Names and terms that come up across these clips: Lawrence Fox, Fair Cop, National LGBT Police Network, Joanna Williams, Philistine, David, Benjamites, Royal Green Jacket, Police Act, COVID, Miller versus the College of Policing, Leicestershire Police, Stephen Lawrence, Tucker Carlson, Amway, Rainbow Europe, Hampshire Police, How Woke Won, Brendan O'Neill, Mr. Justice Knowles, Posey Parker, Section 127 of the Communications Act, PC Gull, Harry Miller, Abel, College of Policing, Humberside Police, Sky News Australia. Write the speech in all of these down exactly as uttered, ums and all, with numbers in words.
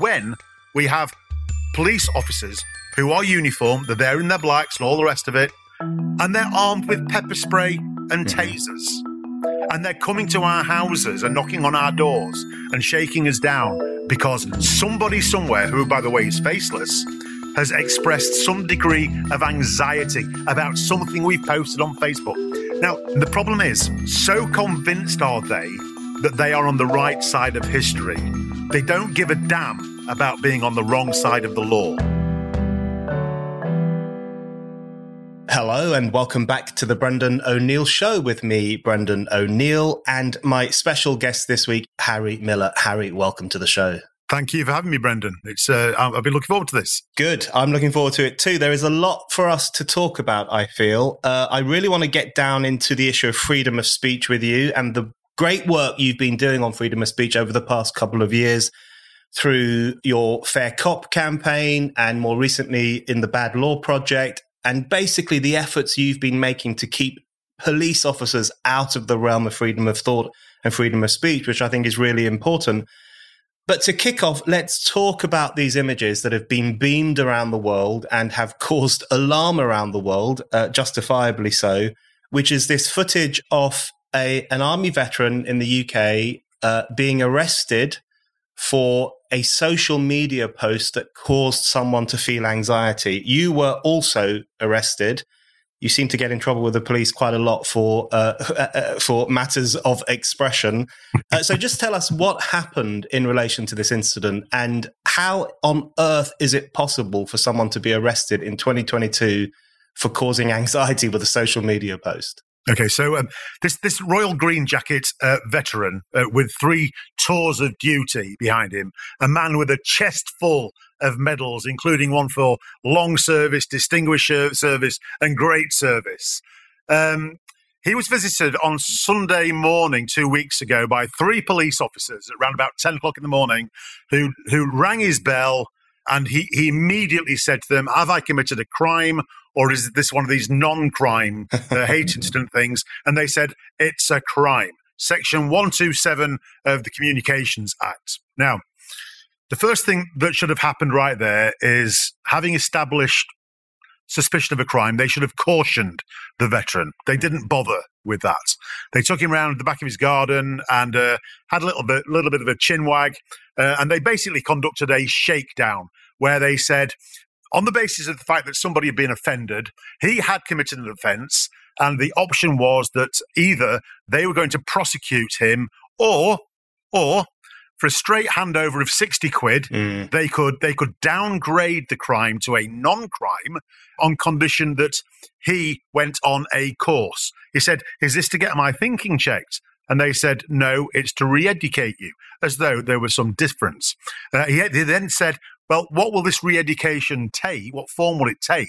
when we have police officers who are uniformed, they're there in their blacks and all the rest of it, and they're armed with pepper spray and tasers. And they're coming to our houses and knocking on our doors and shaking us down because somebody somewhere, who, by the way, is faceless, has expressed some degree of anxiety about something we've posted on Facebook. Now, the problem is, so convinced are they that they are on the right side of history. They don't give a damn about being on the wrong side of the law. Hello and welcome back to the Brendan O'Neill Show with me, Brendan O'Neill, and my special guest this week, Harry Miller. Harry, welcome to the show. Thank you for having me, Brendan. It's uh, I've been looking forward to this. Good. I'm looking forward to it too. There is a lot for us to talk about, I feel. Uh, I really want to get down into the issue of freedom of speech with you and the great work you've been doing on freedom of speech over the past couple of years through your Fair Cop campaign and more recently in the Bad Law Project, and basically the efforts you've been making to keep police officers out of the realm of freedom of thought and freedom of speech, which I think is really important. But to kick off, let's talk about these images that have been beamed around the world and have caused alarm around the world, uh, justifiably so, which is this footage of a an army veteran in the U K uh, being arrested for a social media post that caused someone to feel anxiety. You were also arrested. You seem to get in trouble with the police quite a lot for uh, uh, for matters of expression. Uh, so just tell us what happened in relation to this incident and how on earth is it possible for someone to be arrested in twenty twenty-two for causing anxiety with a social media post? Okay, so um, this, this Royal Green Jacket uh, veteran uh, with three tours of duty behind him, a man with a chest full of medals, including one for long service, distinguished service, and great service. Um, he was visited on Sunday morning two weeks ago by three police officers at around about ten o'clock in the morning who, who rang his bell, and he, he immediately said to them, "Have I committed a crime, or is this one of these non-crime uh, hate incident things?" And they said, "It's a crime. Section one twenty-seven of the Communications Act." Now, the first thing that should have happened right there is, having established suspicion of a crime, they should have cautioned the veteran. They didn't bother with that. They took him round the back of his garden and uh, had a little bit, little bit of a chin wag, uh, and they basically conducted a shakedown where they said, on the basis of the fact that somebody had been offended, he had committed an offence, and the option was that either they were going to prosecute him or, or, for a straight handover of sixty quid, mm. they could they could downgrade the crime to a non-crime on condition that he went on a course. He said, "Is this to get my thinking checked?" And they said, "No, it's to re-educate you," as though there was some difference. Uh, he, he then said, "Well, what will this re-education take? What form will it take?"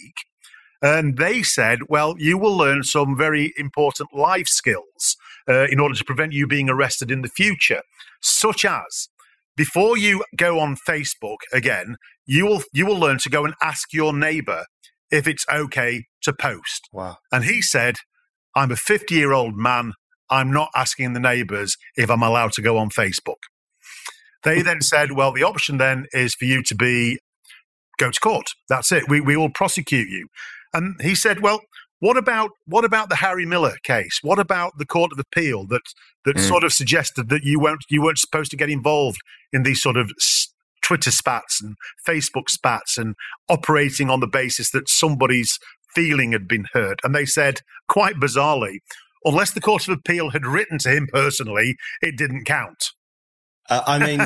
And they said, "Well, you will learn some very important life skills uh, in order to prevent you being arrested in the future, such as, before you go on Facebook again, you will you will learn to go and ask your neighbour if it's okay to post." Wow. And he said, "I'm a fifty-year-old man. I'm not asking the neighbours if I'm allowed to go on Facebook." They then said, "Well, the option then is for you to be go to court. That's it. We we will prosecute you." And he said, "Well, what about what about the Harry Miller case? What about the Court of Appeal that that mm. sort of suggested that you weren't you weren't supposed to get involved in these sort of Twitter spats and Facebook spats and operating on the basis that somebody's feeling had been hurt?" And they said, quite bizarrely, unless the Court of Appeal had written to him personally, it didn't count. Uh, I mean,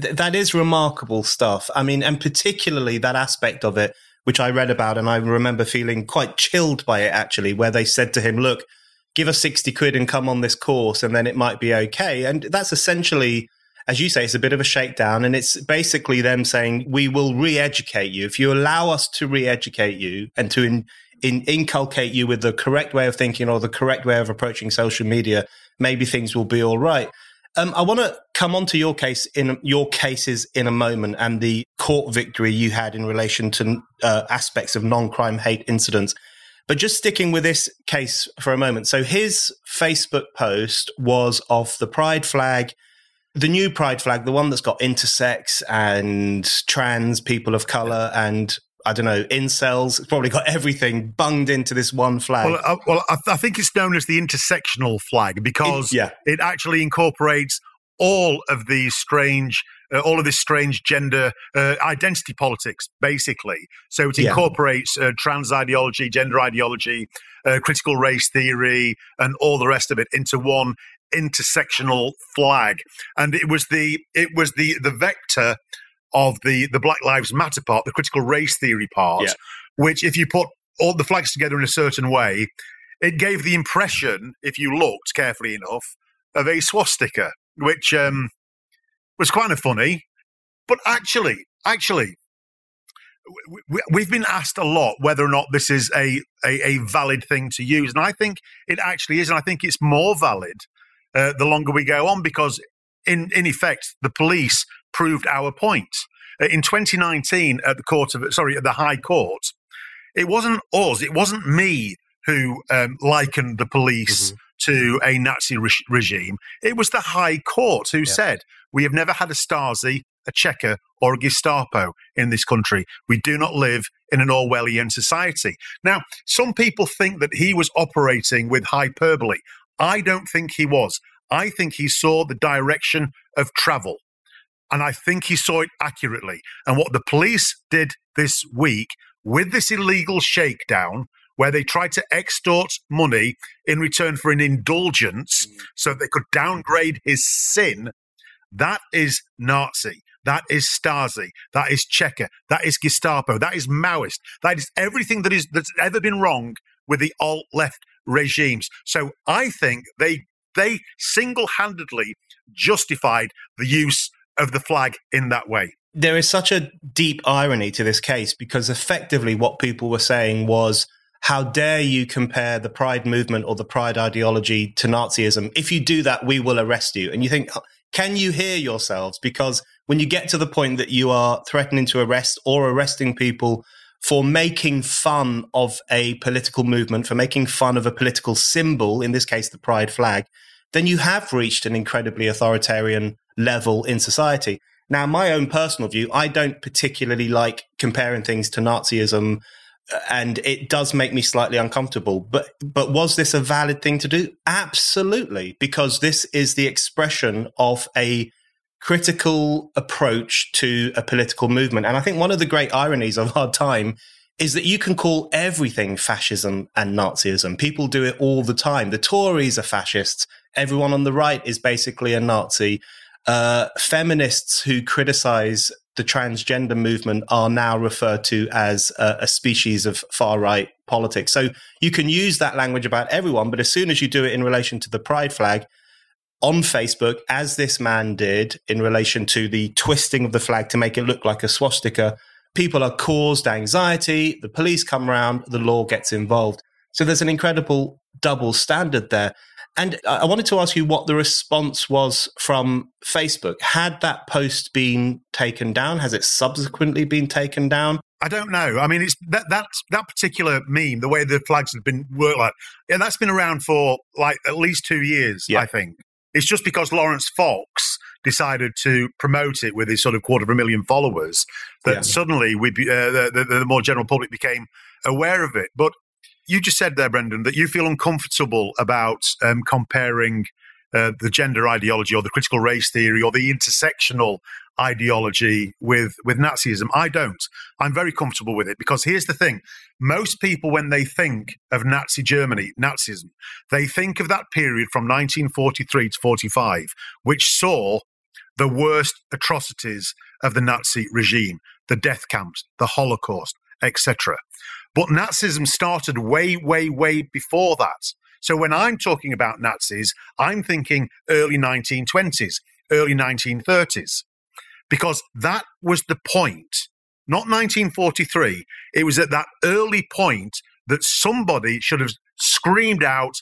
th- that is remarkable stuff. I mean, and particularly that aspect of it, which I read about, and I remember feeling quite chilled by it, actually, where they said to him, "Look, give us sixty quid and come on this course, and then it might be okay." And that's essentially, as you say, it's a bit of a shakedown, and it's basically them saying, "We will re-educate you. If you allow us to re-educate you and to in- in- inculcate you with the correct way of thinking or the correct way of approaching social media, maybe things will be all right." Um, I want to come on to your case in your cases in a moment and the court victory you had in relation to uh, aspects of non-crime hate incidents. But just sticking with this case for a moment. So his Facebook post was of the pride flag the new pride flag, the one that's got intersex and trans people of colour and, I don't know, incels, it's probably got everything bunged into this one flag. Well, uh, well I, th- I think it's known as the intersectional flag because it, yeah. it actually incorporates all of these strange, uh, all of this strange gender uh, identity politics, basically. So it incorporates yeah. uh, trans ideology, gender ideology, uh, critical race theory, and all the rest of it into one intersectional flag. And it was the it was the the vector of the, the Black Lives Matter part, the critical race theory part, yeah. which if you put all the flags together in a certain way, it gave the impression, if you looked carefully enough, of a swastika, which um, was kind of funny. But actually, actually, we, we've been asked a lot whether or not this is a, a, a valid thing to use. And I think it actually is, and I think it's more valid uh, the longer we go on because, in, in effect, the police proved our point. In twenty nineteen, at the court of sorry, at the High Court, it wasn't us, it wasn't me who um, likened the police mm-hmm. to a Nazi re- regime. It was the High Court who yeah. said, "We have never had a Stasi, a Cheka, or a Gestapo in this country. We do not live in an Orwellian society." Now, some people think that he was operating with hyperbole. I don't think he was. I think he saw the direction of travel. And I think he saw it accurately. And what the police did this week with this illegal shakedown, where they tried to extort money in return for an indulgence so they could downgrade his sin, that is Nazi. That is Stasi. That is Cheka. That is Gestapo. That is Maoist. That is everything that is that's ever been wrong with the alt-left regimes. So I think they they single-handedly justified the use of the flag in that way. There is such a deep irony to this case because effectively what people were saying was, how dare you compare the Pride movement or the Pride ideology to Nazism? If you do that, we will arrest you. And you think, can you hear yourselves? Because when you get to the point that you are threatening to arrest or arresting people for making fun of a political movement, for making fun of a political symbol, in this case, the Pride flag, then you have reached an incredibly authoritarian level in society. Now, my own personal view, I don't particularly like comparing things to Nazism, and it does make me slightly uncomfortable. But but was this a valid thing to do? Absolutely, because this is the expression of a critical approach to a political movement. And I think one of the great ironies of our time is that you can call everything fascism and Nazism. People do it all the time. The Tories are fascists. Everyone on the right is basically a Nazi. Uh, feminists who criticize the transgender movement are now referred to as a, a species of far-right politics. So you can use that language about everyone, but as soon as you do it in relation to the pride flag on Facebook, as this man did in relation to the twisting of the flag to make it look like a swastika, people are caused anxiety, the police come round, the law gets involved. So there's an incredible double standard there. And I wanted to ask you what the response was from Facebook. Had that post been taken down? Has it subsequently been taken down? I don't know. I mean, it's that that, that particular meme, the way the flags have been worked like, yeah, that's been around for like at least two years, yeah. I think. It's just because Lawrence Fox decided to promote it with his sort of quarter of a million followers that yeah. suddenly we be, uh, the, the, the more general public became aware of it. But you just said there, Brendan, that you feel uncomfortable about um, comparing uh, the gender ideology or the critical race theory or the intersectional ideology with, with Nazism. I don't. I'm very comfortable with it because here's the thing. Most people, when they think of Nazi Germany, Nazism, they think of that period from nineteen forty-three to forty-five, which saw the worst atrocities of the Nazi regime, the death camps, the Holocaust, et cetera. But Nazism started way, way, way before that. So when I'm talking about Nazis, I'm thinking early nineteen twenties, early nineteen thirties, because that was the point, not nineteen forty-three. It was at that early point that somebody should have screamed out,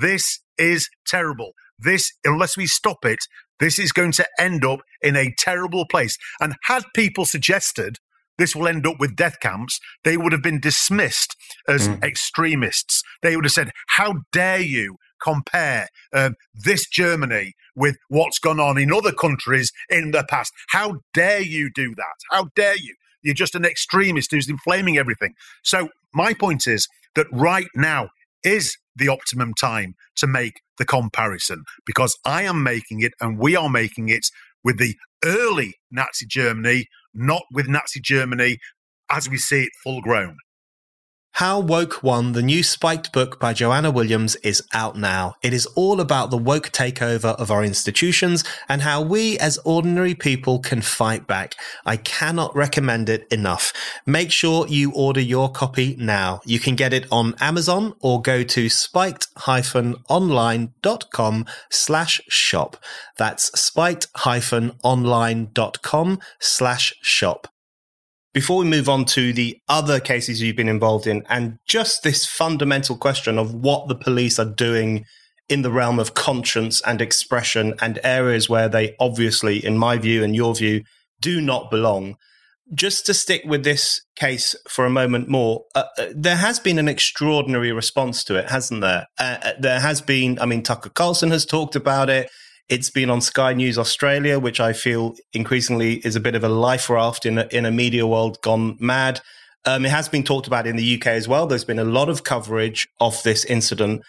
this is terrible. This, unless we stop it, this is going to end up in a terrible place. And had people suggested this will end up with death camps, they would have been dismissed as mm. extremists. They would have said, how dare you compare um, this Germany with what's gone on in other countries in the past. How dare you do that? How dare you? You're just an extremist who's inflaming everything. So my point is that right now is the optimum time to make the comparison, because I am making it and we are making it with the early Nazi Germany, not with Nazi Germany as we see it full grown. How Woke Won, the new Spiked book by Joanna Williams, is out now. It is all about the woke takeover of our institutions and how we as ordinary people can fight back. I cannot recommend it enough. Make sure you order your copy now. You can get it on Amazon or go to spiked-online.com slash shop. That's spiked-online.com slash shop. Before we move on to the other cases you've been involved in, and just this fundamental question of what the police are doing in the realm of conscience and expression and areas where they obviously, in my view and your view, do not belong. Just to stick with this case for a moment more, uh, there has been an extraordinary response to it, hasn't there? Uh, there has been, I mean, Tucker Carlson has talked about it. It's been on Sky News Australia, which I feel increasingly is a bit of a life raft in a, in a media world gone mad. Um, it has been talked about in the U K as well. There's been a lot of coverage of this incident.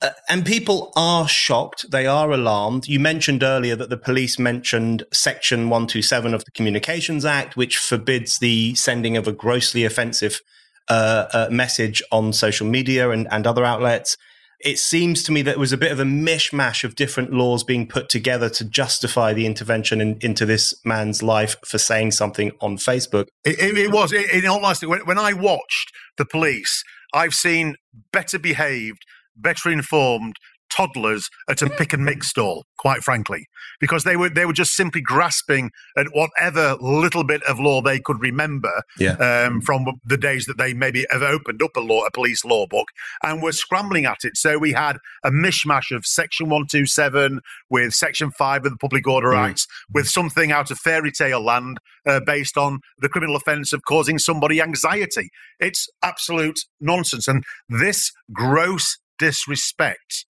Uh, and people are shocked. They are alarmed. You mentioned earlier that the police mentioned Section one twenty-seven of the Communications Act, which forbids the sending of a grossly offensive uh, uh, message on social media and, and other outlets. It seems to me that it was a bit of a mishmash of different laws being put together to justify the intervention in, into this man's life for saying something on Facebook. It, it, it was, in all honesty, when, when I watched the police, I've seen better behaved, better informed toddlers at a pick and mix stall, quite frankly, because they were they were just simply grasping at whatever little bit of law they could remember yeah. um, from the days that they maybe have opened up a law, a police law book, and were scrambling at it. So we had a mishmash of Section one twenty-seven with Section five of the Public Order mm. Acts, with something out of fairy tale land uh, based on the criminal offence of causing somebody anxiety. It's absolute nonsense. And this gross disrespect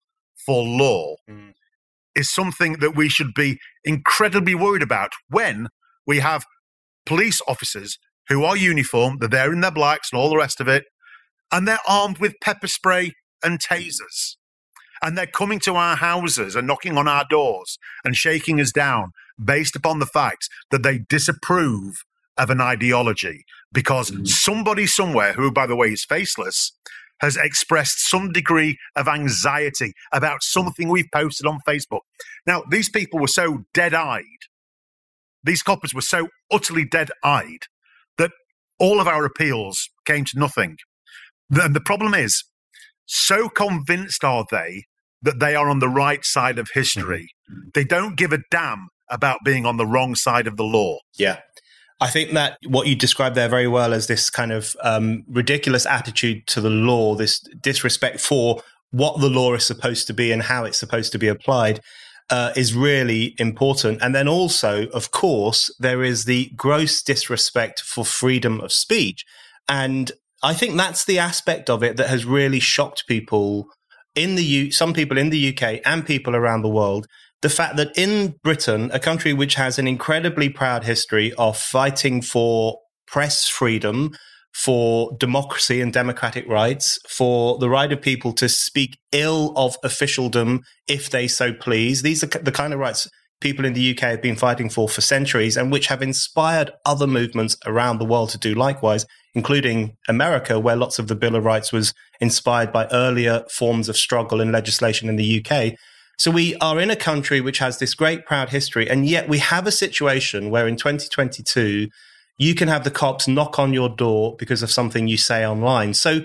for law mm. is something that we should be incredibly worried about when we have police officers who are uniformed, they're there in their blacks and all the rest of it, and they're armed with pepper spray and tasers. And they're coming to our houses and knocking on our doors and shaking us down based upon the fact that they disapprove of an ideology because mm. somebody somewhere, who, by the way, is faceless, has expressed some degree of anxiety about something we've posted on Facebook. Now, these people were so dead-eyed, these coppers were so utterly dead-eyed that all of our appeals came to nothing. And the problem is, so convinced are they that they are on the right side of history. Mm-hmm. They don't give a damn about being on the wrong side of the law. Yeah. I think that what you described there very well as this kind of um, ridiculous attitude to the law, this disrespect for what the law is supposed to be and how it's supposed to be applied, uh, is really important. And then also, of course, there is the gross disrespect for freedom of speech. And I think that's the aspect of it that has really shocked people in the U- some people in the U K and people around the world. The fact that in Britain, a country which has an incredibly proud history of fighting for press freedom, for democracy and democratic rights, for the right of people to speak ill of officialdom if they so please. These are the kind of rights people in the U K have been fighting for for centuries and which have inspired other movements around the world to do likewise, including America, where lots of the Bill of Rights was inspired by earlier forms of struggle and legislation in the U K. So we are in a country which has this great proud history, and yet we have a situation where in twenty twenty-two, you can have the cops knock on your door because of something you say online. So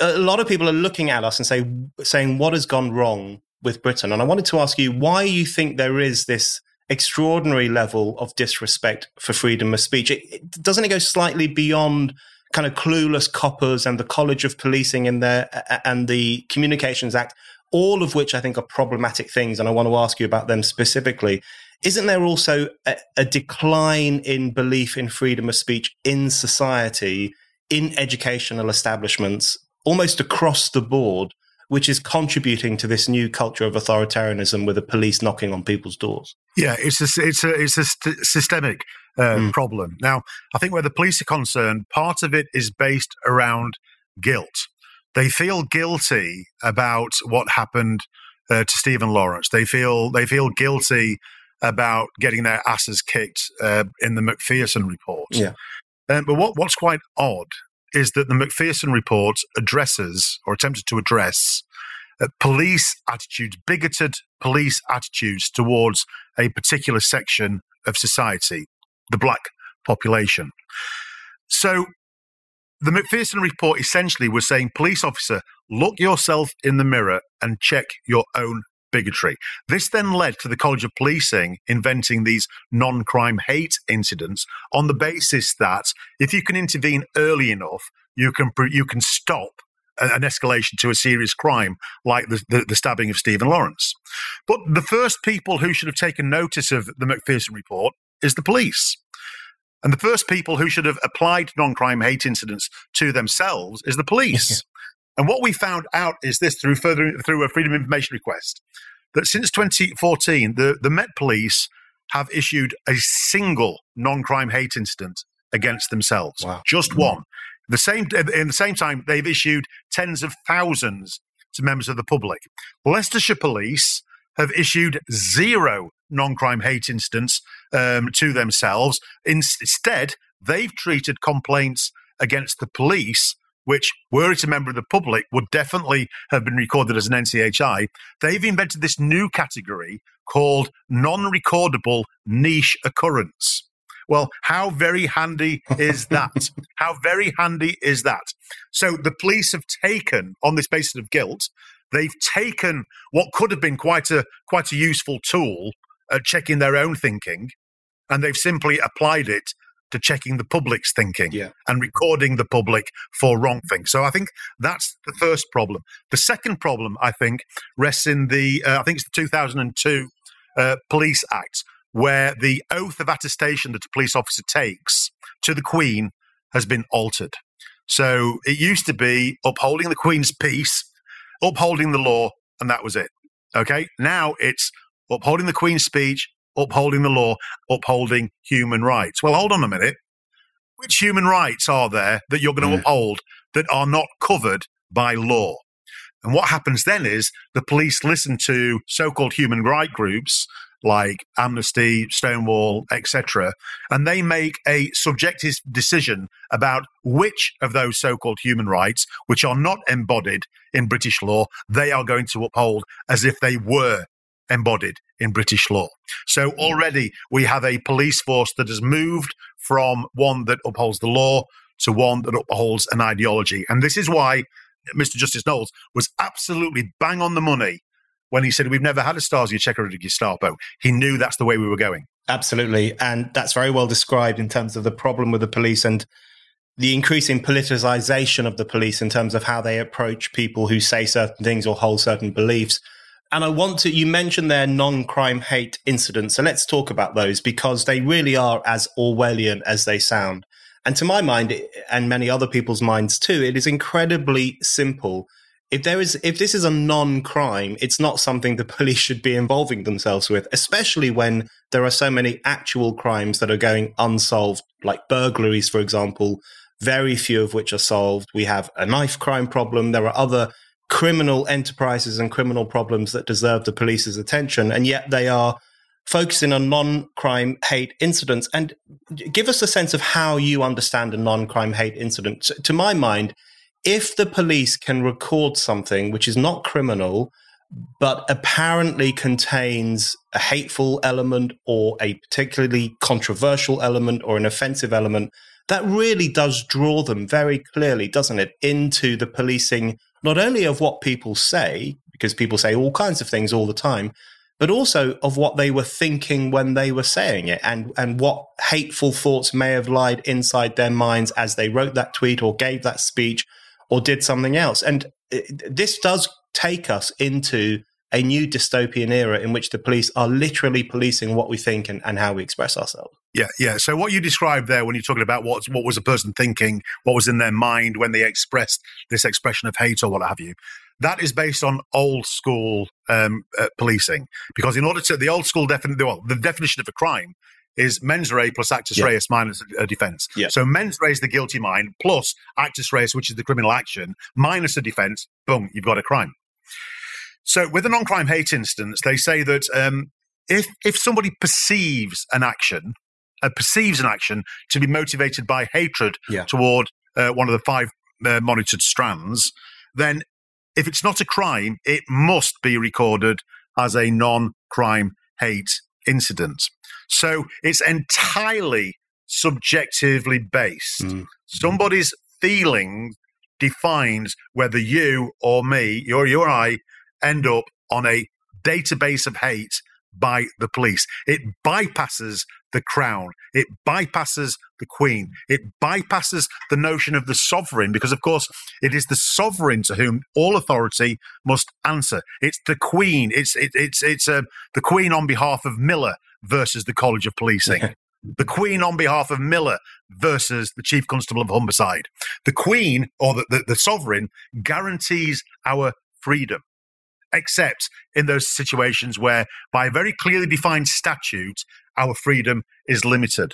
a lot of people are looking at us and say, saying, what has gone wrong with Britain? And I wanted to ask you why you think there is this extraordinary level of disrespect for freedom of speech. It, it, doesn't it go slightly beyond kind of clueless coppers and the College of Policing in there and the Communications Act, all of which I think are problematic things, and I want to ask you about them specifically. Isn't there also a, a decline in belief in freedom of speech in society, in educational establishments, almost across the board, which is contributing to this new culture of authoritarianism with the police knocking on people's doors. Yeah, it's a, it's a, it's a st- systemic uh, mm. problem. Now, I think where the police are concerned, part of it is based around guilt. They feel guilty about what happened uh, to Stephen Lawrence. They feel they feel guilty about getting their asses kicked uh, in the Macpherson report. Yeah. Um, but what, what's quite odd is that the Macpherson report addresses, or attempted to address, uh, police attitudes, bigoted police attitudes towards a particular section of society, the black population. So the Macpherson report essentially was saying, police officer, look yourself in the mirror and check your own bigotry. This then led to the College of Policing inventing these non-crime hate incidents on the basis that if you can intervene early enough, you can you can stop an escalation to a serious crime like the, the, the stabbing of Stephen Lawrence. But the first people who should have taken notice of the Macpherson report is the police. And the first people who should have applied non-crime hate incidents to themselves is the police. Yeah. And what we found out is this through further through a freedom of information request, that since twenty fourteen, the, the Met Police have issued a single non-crime hate incident against themselves. Wow. Just mm-hmm. one. The same in the same time, they've issued tens of thousands to members of the public. Leicestershire Police have issued zero non-crime hate incidents um, to themselves. Instead, they've treated complaints against the police, which, were it a member of the public, would definitely have been recorded as an N C H I. They've invented this new category called non-recordable niche occurrence. Well, how very handy is that? How very handy is that? So the police have taken, on this basis of guilt, they've taken what could have been quite a quite a useful tool at checking their own thinking, and they've simply applied it to checking the public's thinking yeah. and recording the public for wrong things. So I think that's the first problem. The second problem, I think, rests in the, uh, I think it's the two thousand two uh, Police Act, where the oath of attestation that a police officer takes to the Queen has been altered. So it used to be upholding the Queen's peace, upholding the law, and that was it. Okay? Now it's upholding the Queen's speech, upholding the law, upholding human rights. Well, hold on a minute. Which human rights are there that you're going to yeah. uphold that are not covered by law? And what happens then is the police listen to so-called human rights groups like Amnesty, Stonewall, et cetera, and they make a subjective decision about which of those so-called human rights, which are not embodied in British law, they are going to uphold as if they were embodied in British law. So already we have a police force that has moved from one that upholds the law to one that upholds an ideology. And this is why Mister Justice Knowles was absolutely bang on the money when he said, we've never had a Stasi checker at a Gestapo. He knew that's the way we were going. Absolutely. And that's very well described in terms of the problem with the police and the increasing politicization of the police in terms of how they approach people who say certain things or hold certain beliefs. And I want to, you mentioned their non-crime hate incidents. So let's talk about those because they really are as Orwellian as they sound. And to my mind, and many other people's minds too, it is incredibly simple. If there is, if this is a non-crime, it's not something the police should be involving themselves with, especially when there are so many actual crimes that are going unsolved, like burglaries, for example, very few of which are solved. We have a knife crime problem. There are other criminal enterprises and criminal problems that deserve the police's attention, and yet they are focusing on non-crime hate incidents. And give us a sense of how you understand a non-crime hate incident. So, to my mind, if the police can record something which is not criminal, but apparently contains a hateful element or a particularly controversial element or an offensive element, that really does draw them very clearly, doesn't it, into the policing not only of what people say, because people say all kinds of things all the time, but also of what they were thinking when they were saying it and, and what hateful thoughts may have lied inside their minds as they wrote that tweet or gave that speech or did something else. And this does take us into a new dystopian era in which the police are literally policing what we think and, and how we express ourselves. Yeah, yeah. So what you described there when you're talking about what, what was a person thinking, what was in their mind when they expressed this expression of hate or what have you, That is based on old school um, uh, policing, because in order to the old school definition, well, the definition of a crime is mens rea plus actus yeah. reus minus a defence. Yeah. So mens rea is the guilty mind plus actus reus, which is the criminal action, minus a defence, boom, you've got a crime. So with a non-crime hate instance, they say that um, if if somebody perceives an action, uh, perceives an action to be motivated by hatred yeah. toward uh, one of the five uh, monitored strands, then if it's not a crime, it must be recorded as a non-crime hate incident. So it's entirely subjectively based. Mm. Somebody's feeling defines whether you or me, you or, you or I, end up on a database of hate by the police. It bypasses the crown. It bypasses the queen. It bypasses the notion of the sovereign, because, of course, it is the sovereign to whom all authority must answer. It's the queen. It's it, it's it's uh, the queen on behalf of Miller versus the College of Policing. The Queen on behalf of Miller versus the Chief Constable of Humberside. The Queen, or the, the, the Sovereign, guarantees our freedom, except in those situations where, by a very clearly defined statute, our freedom is limited.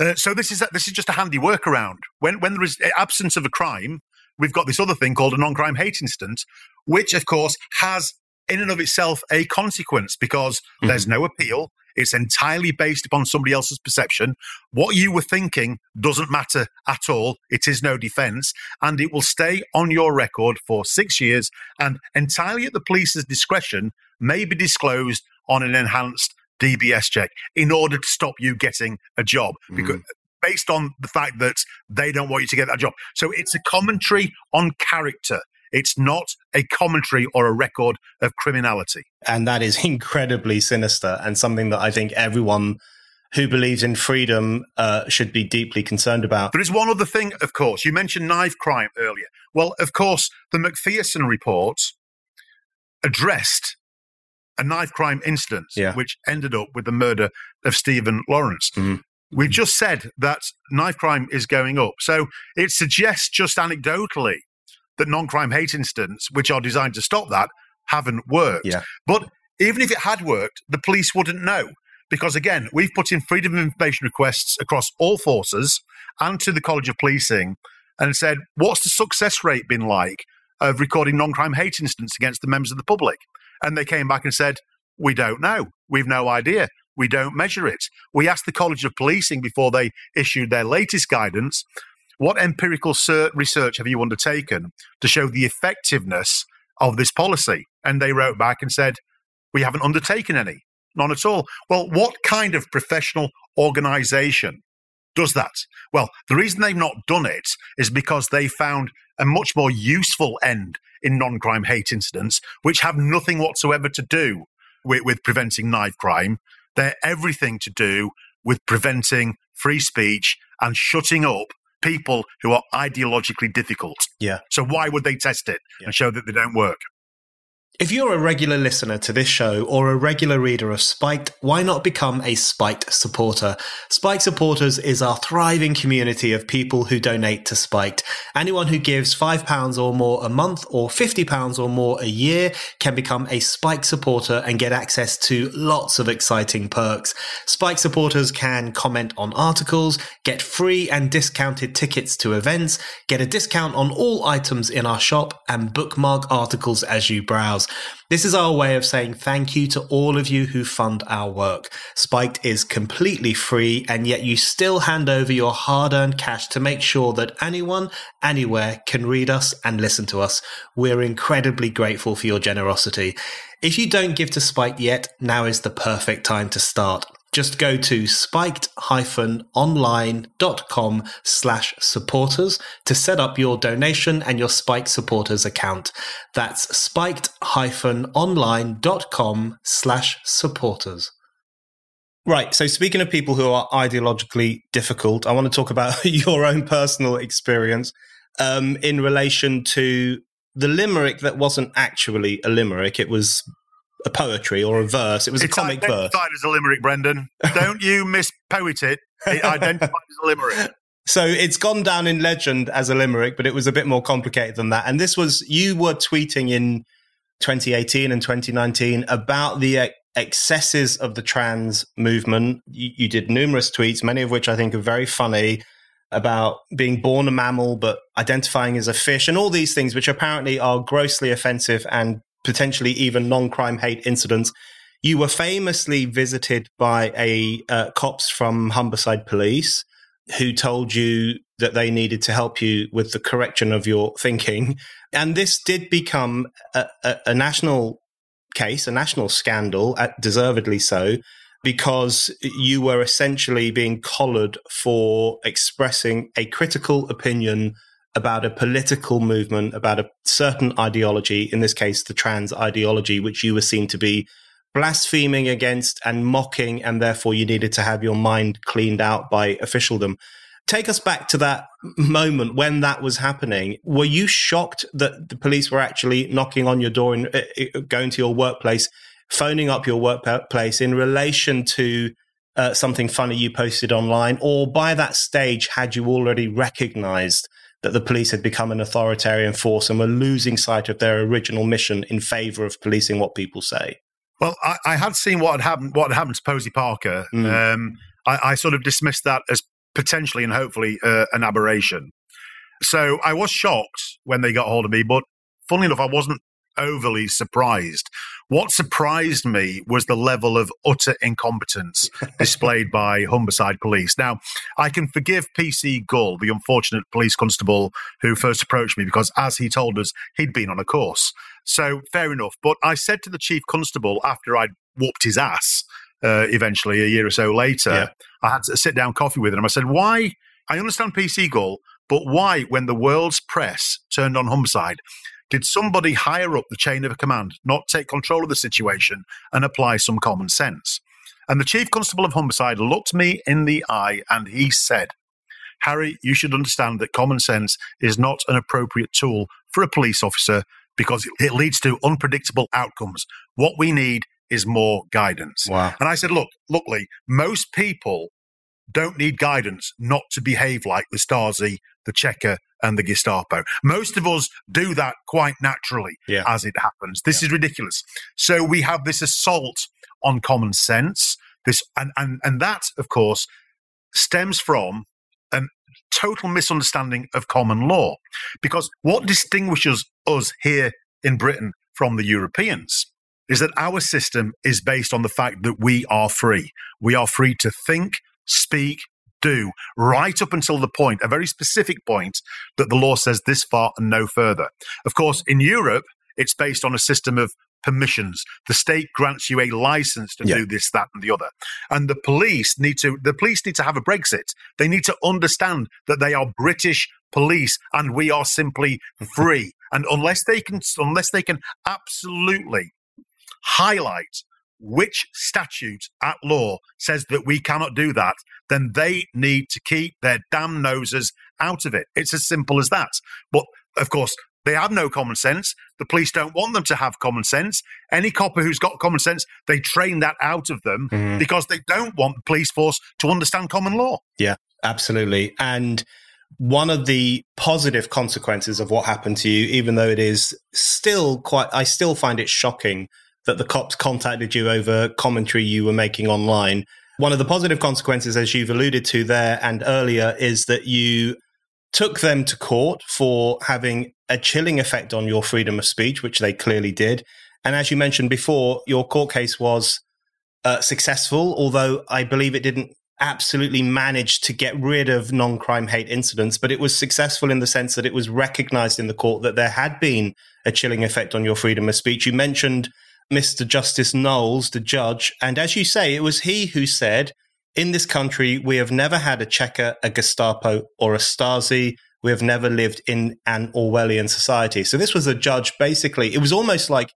Uh, so this is this is just a handy workaround. When, when there is absence of a crime, we've got this other thing called a non-crime hate instance, which, of course, has in and of itself a consequence, because mm-hmm. there's no appeal. It's entirely based upon somebody else's perception. What you were thinking doesn't matter at all. It is no defence, and it will stay on your record for six years and entirely at the police's discretion may be disclosed on an enhanced D B S check in order to stop you getting a job, mm. because, based on the fact that they don't want you to get that job. So it's a commentary on character. It's not a commentary or a record of criminality. And that is incredibly sinister, and something that I think everyone who believes in freedom uh, should be deeply concerned about. There is one other thing, of course. You mentioned knife crime earlier. Well, of course, the Macpherson report addressed a knife crime incident, yeah. which ended up with the murder of Stephen Lawrence. Mm. We've just said that knife crime is going up. So it suggests just anecdotally that non-crime hate incidents, which are designed to stop that, haven't worked. Yeah. But even if it had worked, the police wouldn't know, because, again, we've put in freedom of information requests across all forces and to the College of Policing and said, what's the success rate been like of recording non-crime hate incidents against the members of the public? And they came back and said, we don't know. We've no idea. We don't measure it. We asked the College of Policing before they issued their latest guidance, what empirical research have you undertaken to show the effectiveness of this policy? And they wrote back and said, we haven't undertaken any, none at all. Well, what kind of professional organisation does that? Well, the reason they've not done it is because they found a much more useful end in non-crime hate incidents, which have nothing whatsoever to do with, with preventing knife crime. They're everything to do with preventing free speech and shutting up people who are ideologically difficult. Yeah. So why would they test it yeah. and show that they don't work? If you're a regular listener to this show or a regular reader of Spiked, why not become a Spiked supporter? Spiked Supporters is our thriving community of people who donate to Spiked. Anyone who gives five pounds or more a month or fifty pounds or more a year can become a Spiked supporter and get access to lots of exciting perks. Spiked supporters can comment on articles, get free and discounted tickets to events, get a discount on all items in our shop, and bookmark articles as you browse. This is our way of saying thank you to all of you who fund our work. Spiked is completely free, and yet you still hand over your hard-earned cash to make sure that anyone, anywhere can read us and listen to us. We're incredibly grateful for your generosity. If you don't give to Spiked yet, now is the perfect time to start. Just go to spiked-online.com slash supporters to set up your donation and your Spiked supporters account. That's spiked-online.com slash supporters. Right. So speaking of people who are ideologically difficult, I want to talk about your own personal experience um, in relation to the limerick that wasn't actually a limerick. It was a poetry or a verse. It was it's a comic verse. It's identified as a limerick, Brendan. Don't you mispoet it. It identified as a limerick. So it's gone down in legend as a limerick, but it was a bit more complicated than that. And this was, you were tweeting in twenty eighteen and twenty nineteen about the excesses of the trans movement. You, you did numerous tweets, many of which I think are very funny, about being born a mammal but identifying as a fish and all these things, which apparently are grossly offensive and potentially even non-crime hate incidents. You were famously visited by a uh, cops from Humberside Police who told you that they needed to help you with the correction of your thinking. And this did become a, a, a national case, a national scandal, uh, deservedly so, because you were essentially being collared for expressing a critical opinion about a political movement, about a certain ideology, in this case, the trans ideology, which you were seen to be blaspheming against and mocking, and therefore you needed to have your mind cleaned out by officialdom. Take us back to that moment when that was happening. Were you shocked that the police were actually knocking on your door and uh, going to your workplace, phoning up your workplace in relation to uh, something funny you posted online? Or by that stage, had you already recognised that the police had become an authoritarian force and were losing sight of their original mission in favour of policing what people say? Well, I, I had seen what had happened. What had happened to Posey Parker. Mm. Um, I, I sort of dismissed that as potentially and hopefully uh, an aberration. So I was shocked when they got hold of me, but funnily enough, I wasn't overly surprised. What surprised me was the level of utter incompetence displayed by Humberside Police. Now, I can forgive P C Gull, the unfortunate police constable who first approached me, because as he told us, he'd been on a course. So fair enough. But I said to the chief constable after I'd whooped his ass, uh, eventually a year or so later, yeah. I had a sit down coffee with him. I said, why? I understand P C Gull, but why, when the world's press turned on Humberside, did somebody higher up the chain of command not take control of the situation and apply some common sense? And the chief constable of Humberside looked me in the eye and he said, Harry, you should understand that common sense is not an appropriate tool for a police officer, because it leads to unpredictable outcomes. What we need is more guidance. Wow. And I said, look, look, Lee, most people don't need guidance not to behave like the Stasi, the Cheka, and the Gestapo. Most of us do that quite naturally yeah. as it happens. This yeah. is ridiculous. So we have this assault on common sense. This and, and, and that, of course, stems from a total misunderstanding of common law. Because what distinguishes us here in Britain from the Europeans is that our system is based on the fact that we are free. We are free to think, speak, do, right up until the point, a very specific point, that the law says this far and no further. Of course, in Europe, it's based on a system of permissions. The state grants you a license to yeah. do this, that, and the other. And the police need to, the police need to have a Brexit. They need to understand that they are British police and we are simply free. And unless they can, unless they can absolutely highlight which statute at law says that we cannot do that, then they need to keep their damn noses out of it. It's as simple as that. But, of course, they have no common sense. The police don't want them to have common sense. Any copper who's got common sense, they train that out of them mm. because they don't want the police force to understand common law. Yeah, absolutely. And one of the positive consequences of what happened to you, even though it is still quite, I still find it shocking that the cops contacted you over commentary you were making online. One of the positive consequences, as you've alluded to there and earlier, is that you took them to court for having a chilling effect on your freedom of speech, which they clearly did. And as you mentioned before, your court case was uh, successful, although I believe it didn't absolutely manage to get rid of non-crime hate incidents, but it was successful in the sense that it was recognised in the court that there had been a chilling effect on your freedom of speech. You mentioned Mister Justice Knowles, the judge, and as you say, it was he who said, in this country, we have never had a Cheka, a Gestapo, or a Stasi. We have never lived in an Orwellian society. So this was a judge, basically. It was almost like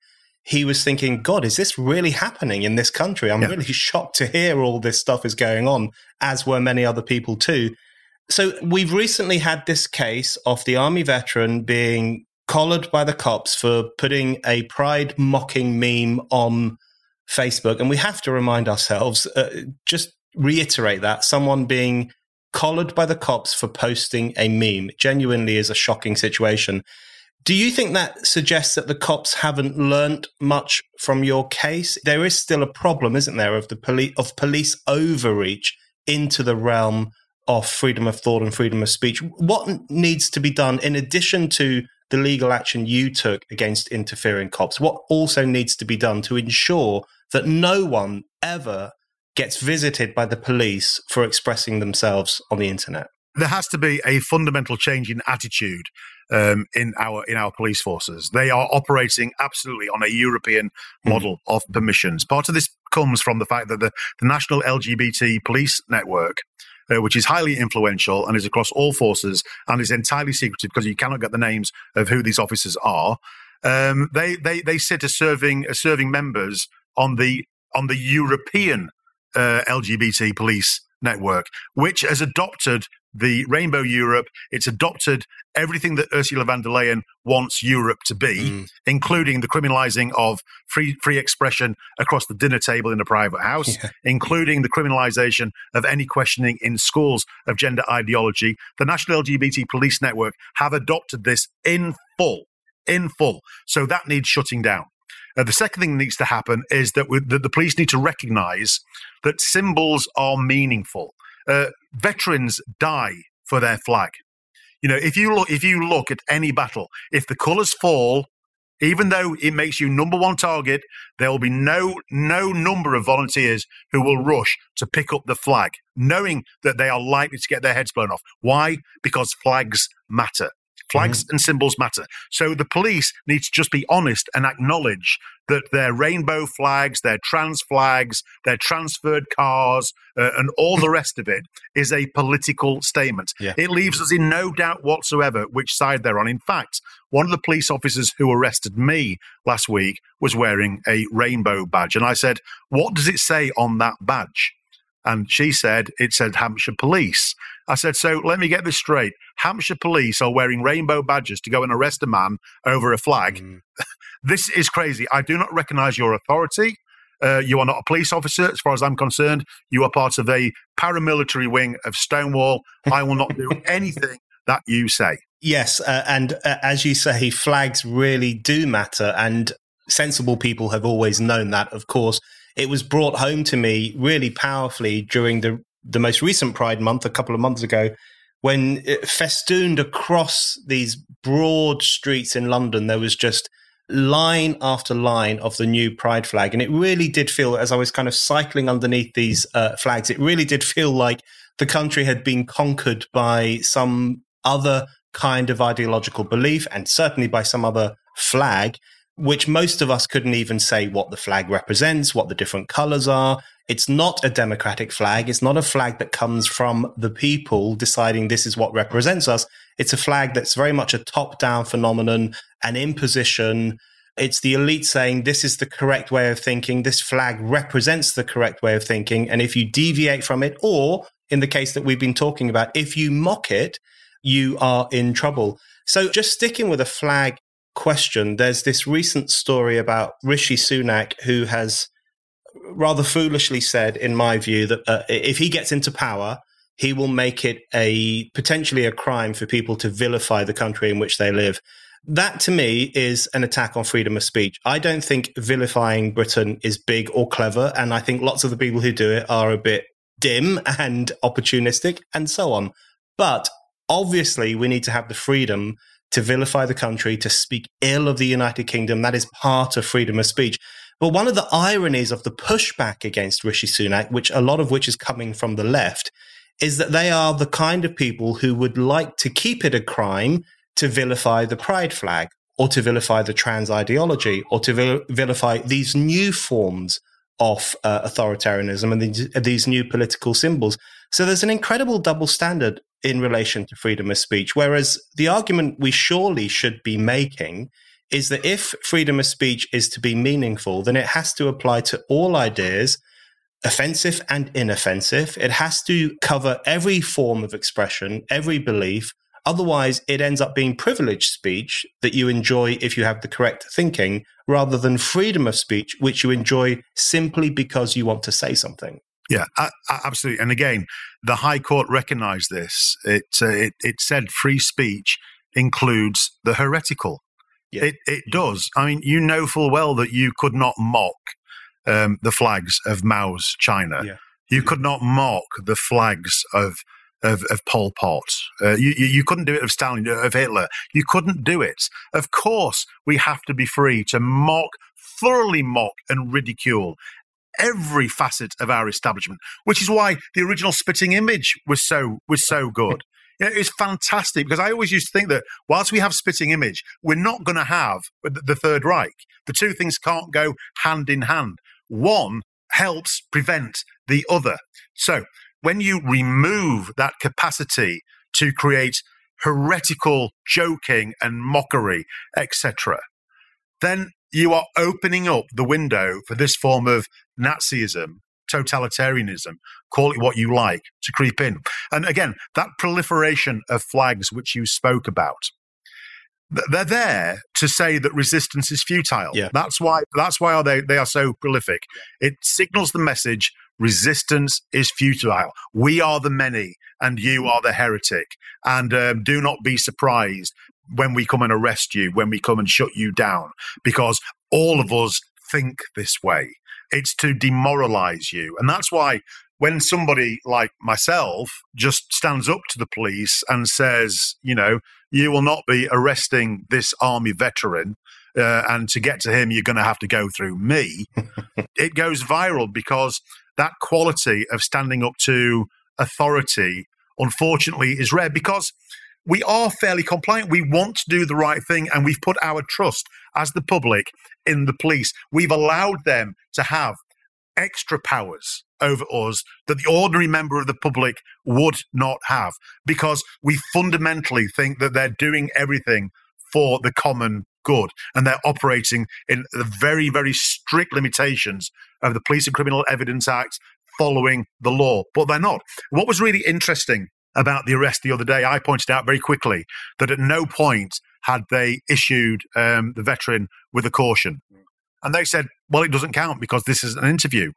he was thinking, God, is this really happening in this country? I'm yeah. really shocked to hear all this stuff is going on, as were many other people too. So we've recently had this case of the army veteran being collared by the cops for putting a pride mocking meme on Facebook. And we have to remind ourselves, uh, just reiterate that, someone being collared by the cops for posting a meme. It genuinely is a shocking situation. Do you think that suggests that the cops haven't learnt much from your case? There is still a problem, isn't there, of the poli- of police overreach into the realm of freedom of thought and freedom of speech. What needs to be done in addition to the legal action you took against interfering cops? What also needs to be done to ensure that no one ever gets visited by the police for expressing themselves on the internet? There has to be a fundamental change in attitude um, in our in our police forces. They are operating absolutely on a European model mm. of permissions. Part of this comes from the fact that the, the National L G B T Police Network, Uh, which is highly influential and is across all forces and is entirely secretive because you cannot get the names of who these officers are. Um, they they they sit as serving as serving members on the on the European uh, L G B T police network, which has adopted the Rainbow Europe. It's adopted everything that Ursula von der Leyen wants Europe to be, mm. including the criminalising of free free expression across the dinner table in a private house, yeah. including the criminalisation of any questioning in schools of gender ideology. The National L G B T Police Network have adopted this in full, in full. So that needs shutting down. Uh, the second thing that needs to happen is that, we, that the police need to recognise that symbols are meaningful. Uh, veterans die for their flag. You know, if you look, if you look at any battle, if the colours fall, even though it makes you number one target, there will be no no number of volunteers who will rush to pick up the flag, knowing that they are likely to get their heads blown off. Why? Because flags matter. Flags mm-hmm. and symbols matter. So the police need to just be honest and acknowledge that their rainbow flags, their trans flags, their transferred cars, uh, and all the rest of it is a political statement. Yeah. It leaves us in no doubt whatsoever which side they're on. In fact, one of the police officers who arrested me last week was wearing a rainbow badge. And I said, "What does it say on that badge?" And she said, it said Hampshire Police. I said, so let me get this straight. Hampshire Police are wearing rainbow badges to go and arrest a man over a flag. Mm. This is crazy. I do not recognise your authority. Uh, you are not a police officer, as far as I'm concerned. You are part of a paramilitary wing of Stonewall. I will not do anything that you say. Yes, uh, and uh, as you say, flags really do matter. And sensible people have always known that, of course. It was brought home to me really powerfully during the, the most recent Pride Month, a couple of months ago, when it festooned across these broad streets in London, there was just line after line of the new Pride flag. And it really did feel, as I was kind of cycling underneath these uh, flags, it really did feel like the country had been conquered by some other kind of ideological belief and certainly by some other flag, which most of us couldn't even say what the flag represents, what the different colours are. It's not a democratic flag. It's not a flag that comes from the people deciding this is what represents us. It's a flag that's very much a top-down phenomenon, an imposition. It's the elite saying this is the correct way of thinking. This flag represents the correct way of thinking. And if you deviate from it, or in the case that we've been talking about, if you mock it, you are in trouble. So just sticking with a flag question, there's this recent story about Rishi Sunak, who has rather foolishly said, in my view, that uh, if he gets into power, he will make it a potentially a crime for people to vilify the country in which they live. That, to me, is an attack on freedom of speech. I don't think vilifying Britain is big or clever, and I think lots of the people who do it are a bit dim and opportunistic and so on. But obviously, we need to have the freedom to vilify the country, to speak ill of the United Kingdom. That is part of freedom of speech. But one of the ironies of the pushback against Rishi Sunak, which a lot of which is coming from the left, is that they are the kind of people who would like to keep it a crime to vilify the pride flag, or to vilify the trans ideology, or to vil- vilify these new forms of uh, authoritarianism and these, these new political symbols. So there's an incredible double standard in relation to freedom of speech, whereas the argument we surely should be making is that if freedom of speech is to be meaningful, then it has to apply to all ideas, offensive and inoffensive. It has to cover every form of expression, every belief. Otherwise, it ends up being privileged speech that you enjoy if you have the correct thinking, rather than freedom of speech, which you enjoy simply because you want to say something. Yeah, absolutely. And again, the High Court recognised this. It, uh, it it said free speech includes the heretical. Yeah. It it does. I mean, you know full well that you could not mock um, the flags of Mao's China. Yeah. You yeah. could not mock the flags of of, of Pol Pot. Uh, you you couldn't do it of Stalin, of Hitler. You couldn't do it. Of course, we have to be free to mock, thoroughly mock and ridicule every facet of our establishment, which is why the original Spitting Image was so was so good. You know, it's fantastic, because I always used to think that whilst we have Spitting Image, we're not going to have the Third Reich. The two things can't go hand in hand. One helps prevent the other. So when you remove that capacity to create heretical joking and mockery, et cetera, then you are opening up the window for this form of Nazism, totalitarianism, call it what you like, to creep in. And again, that proliferation of flags which you spoke about, they're there to say that resistance is futile. Yeah. That's why that's why are they, they are so prolific. It signals the message, resistance is futile. We are the many and you are the heretic. And um, do not be surprised when we come and arrest you, when we come and shut you down, because all of us think this way. It's to demoralize you. And that's why when somebody like myself just stands up to the police and says, you know, you will not be arresting this army veteran, uh, and to get to him, you're going to have to go through me, it goes viral, because that quality of standing up to authority, unfortunately, is rare, because we are fairly compliant. We want to do the right thing, and we've put our trust as the public in the police. We've allowed them to have extra powers over us that the ordinary member of the public would not have, because we fundamentally think that they're doing everything for the common good, and they're operating in the very, very strict limitations of the Police and Criminal Evidence Act, following the law, but they're not. What was really interesting about the arrest the other day, I pointed out very quickly that at no point had they issued um, the veteran with a caution. And they said, well, it doesn't count because this is an interview.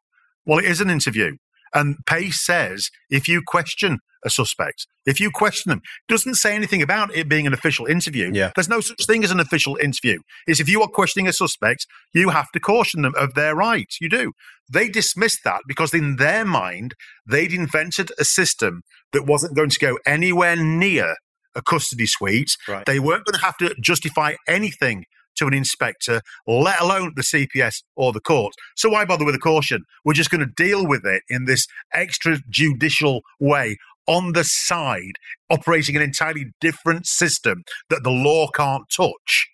Well, it is an interview. And Pace says, if you question a suspect, if you question them, doesn't say anything about it being an official interview. Yeah. There's no such thing as an official interview. It's if you are questioning a suspect, you have to caution them of their rights. You do. They dismissed that because in their mind, they'd invented a system that wasn't going to go anywhere near a custody suite. Right. They weren't going to have to justify anything to an inspector, let alone the C P S or the court. So why bother with a caution? We're just going to deal with it in this extrajudicial way on the side, operating an entirely different system that the law can't touch,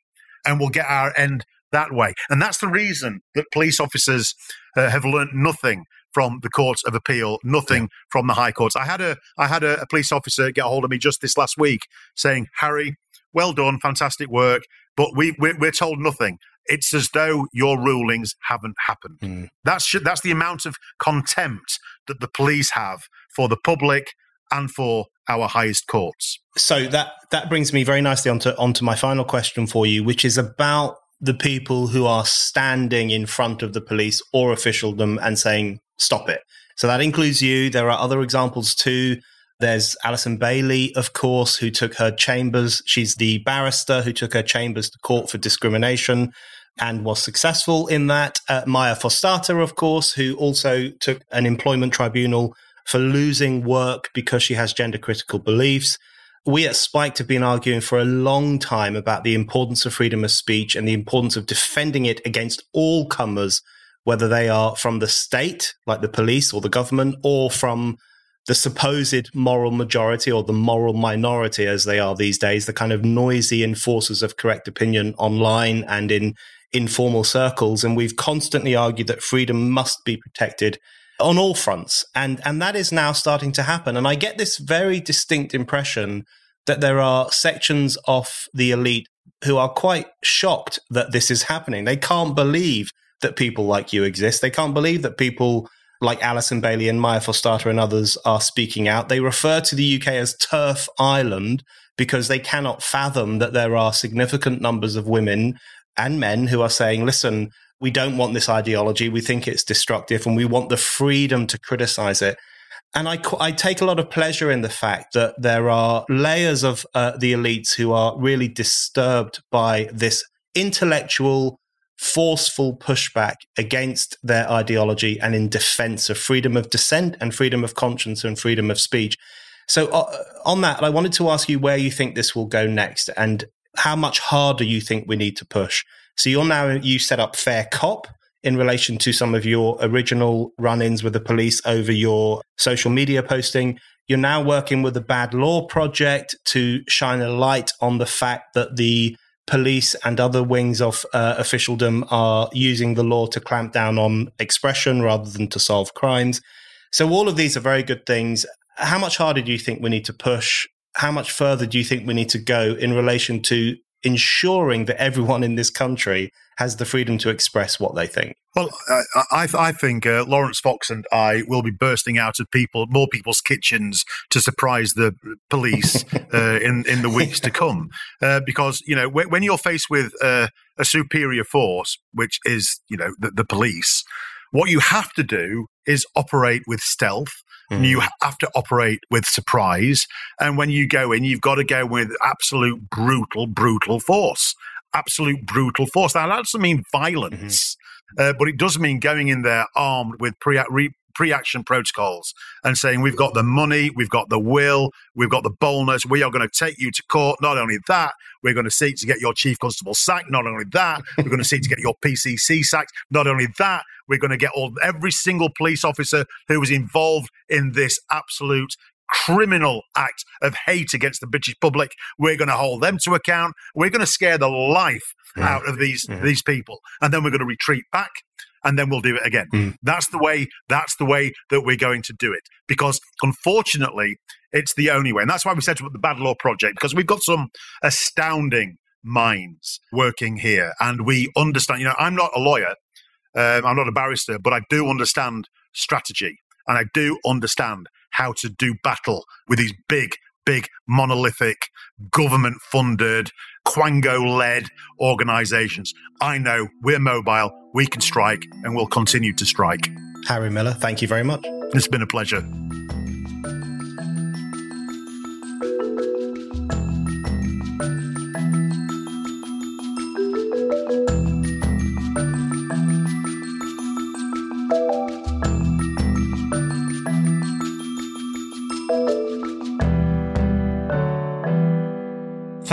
and we'll get our end that way. And that's the reason that police officers uh, have learned nothing from the courts of appeal, nothing yeah. from the high courts. I had a I had a, a police officer get a hold of me just this last week saying, Harry, well done, fantastic work, but we, we're, we're told nothing. It's as though your rulings haven't happened. Mm. That's that's the amount of contempt that the police have for the public and for our highest courts. So that that brings me very nicely onto onto my final question for you, which is about the people who are standing in front of the police or officialdom and saying, stop it. So that includes you. There are other examples too. There's Alison Bailey, of course, who took her chambers. She's the barrister who took her chambers to court for discrimination and was successful in that. Uh, Maya Forstater, of course, who also took an employment tribunal for losing work because she has gender-critical beliefs. We at Spiked have been arguing for a long time about the importance of freedom of speech and the importance of defending it against all comers, whether they are from the state, like the police or the government, or from the supposed moral majority or the moral minority, as they are these days, the kind of noisy enforcers of correct opinion online and in informal circles. And we've constantly argued that freedom must be protected on all fronts. And, and that is now starting to happen. And I get this very distinct impression that there are sections of the elite who are quite shocked that this is happening. They can't believe that people like you exist. They can't believe that people like Alison Bailey and Maya Forstater and others are speaking out. They refer to the U K as Turf Island because they cannot fathom that there are significant numbers of women and men who are saying, listen, We don't want this ideology. We think it's destructive, and we want the freedom to criticize it. And I, I take a lot of pleasure in the fact that there are layers of uh, the elites who are really disturbed by this intellectual, forceful pushback against their ideology and in defense of freedom of dissent and freedom of conscience and freedom of speech. So uh, on that, I wanted to ask you where you think this will go next and how much harder you think we need to push. So you're now, you set up Fair Cop in relation to some of your original run-ins with the police over your social media posting. You're now working with the Bad Law Project to shine a light on the fact that the police and other wings of uh, officialdom are using the law to clamp down on expression rather than to solve crimes. So all of these are very good things. How much harder do you think we need to push? How much further do you think we need to go in relation to ensuring that everyone in this country has the freedom to express what they think? Well, I, I, I think uh, Lawrence Fox and I will be bursting out of people, more people's kitchens to surprise the police uh, in in the weeks to come, uh, because you know when, when you're faced with uh, a superior force, which is you know the, the police, what you have to do is operate with stealth. Mm. You have to operate with surprise. And when you go in, you've got to go with absolute brutal, brutal force. Absolute brutal force. Now, that doesn't mean violence, mm-hmm. uh, but it does mean going in there armed with pre- re- pre-action protocols and saying, we've got the money, we've got the will, we've got the boldness, we are going to take you to court. Not only that, we're going to seek to get your chief constable sacked. Not only that, we're going to seek to get your P C C sacked. Not only that, we're going to get all every single police officer who was involved in this absolute criminal act of hate against the British public. We're going to hold them to account. We're going to scare the life yeah. out of these yeah. these people, and then we're going to retreat back, and then we'll do it again. Mm. That's the way. That's the way that we're going to do it, because unfortunately, it's the only way. And that's why we set up the Bad Law Project, because we've got some astounding minds working here, and we understand. You know, I'm not a lawyer, um, I'm not a barrister, but I do understand strategy, and I do understand how to do battle with these big, big, monolithic, government-funded, Quango-led organisations. I know we're mobile, we can strike, and we'll continue to strike. Harry Miller, thank you very much. It's been a pleasure.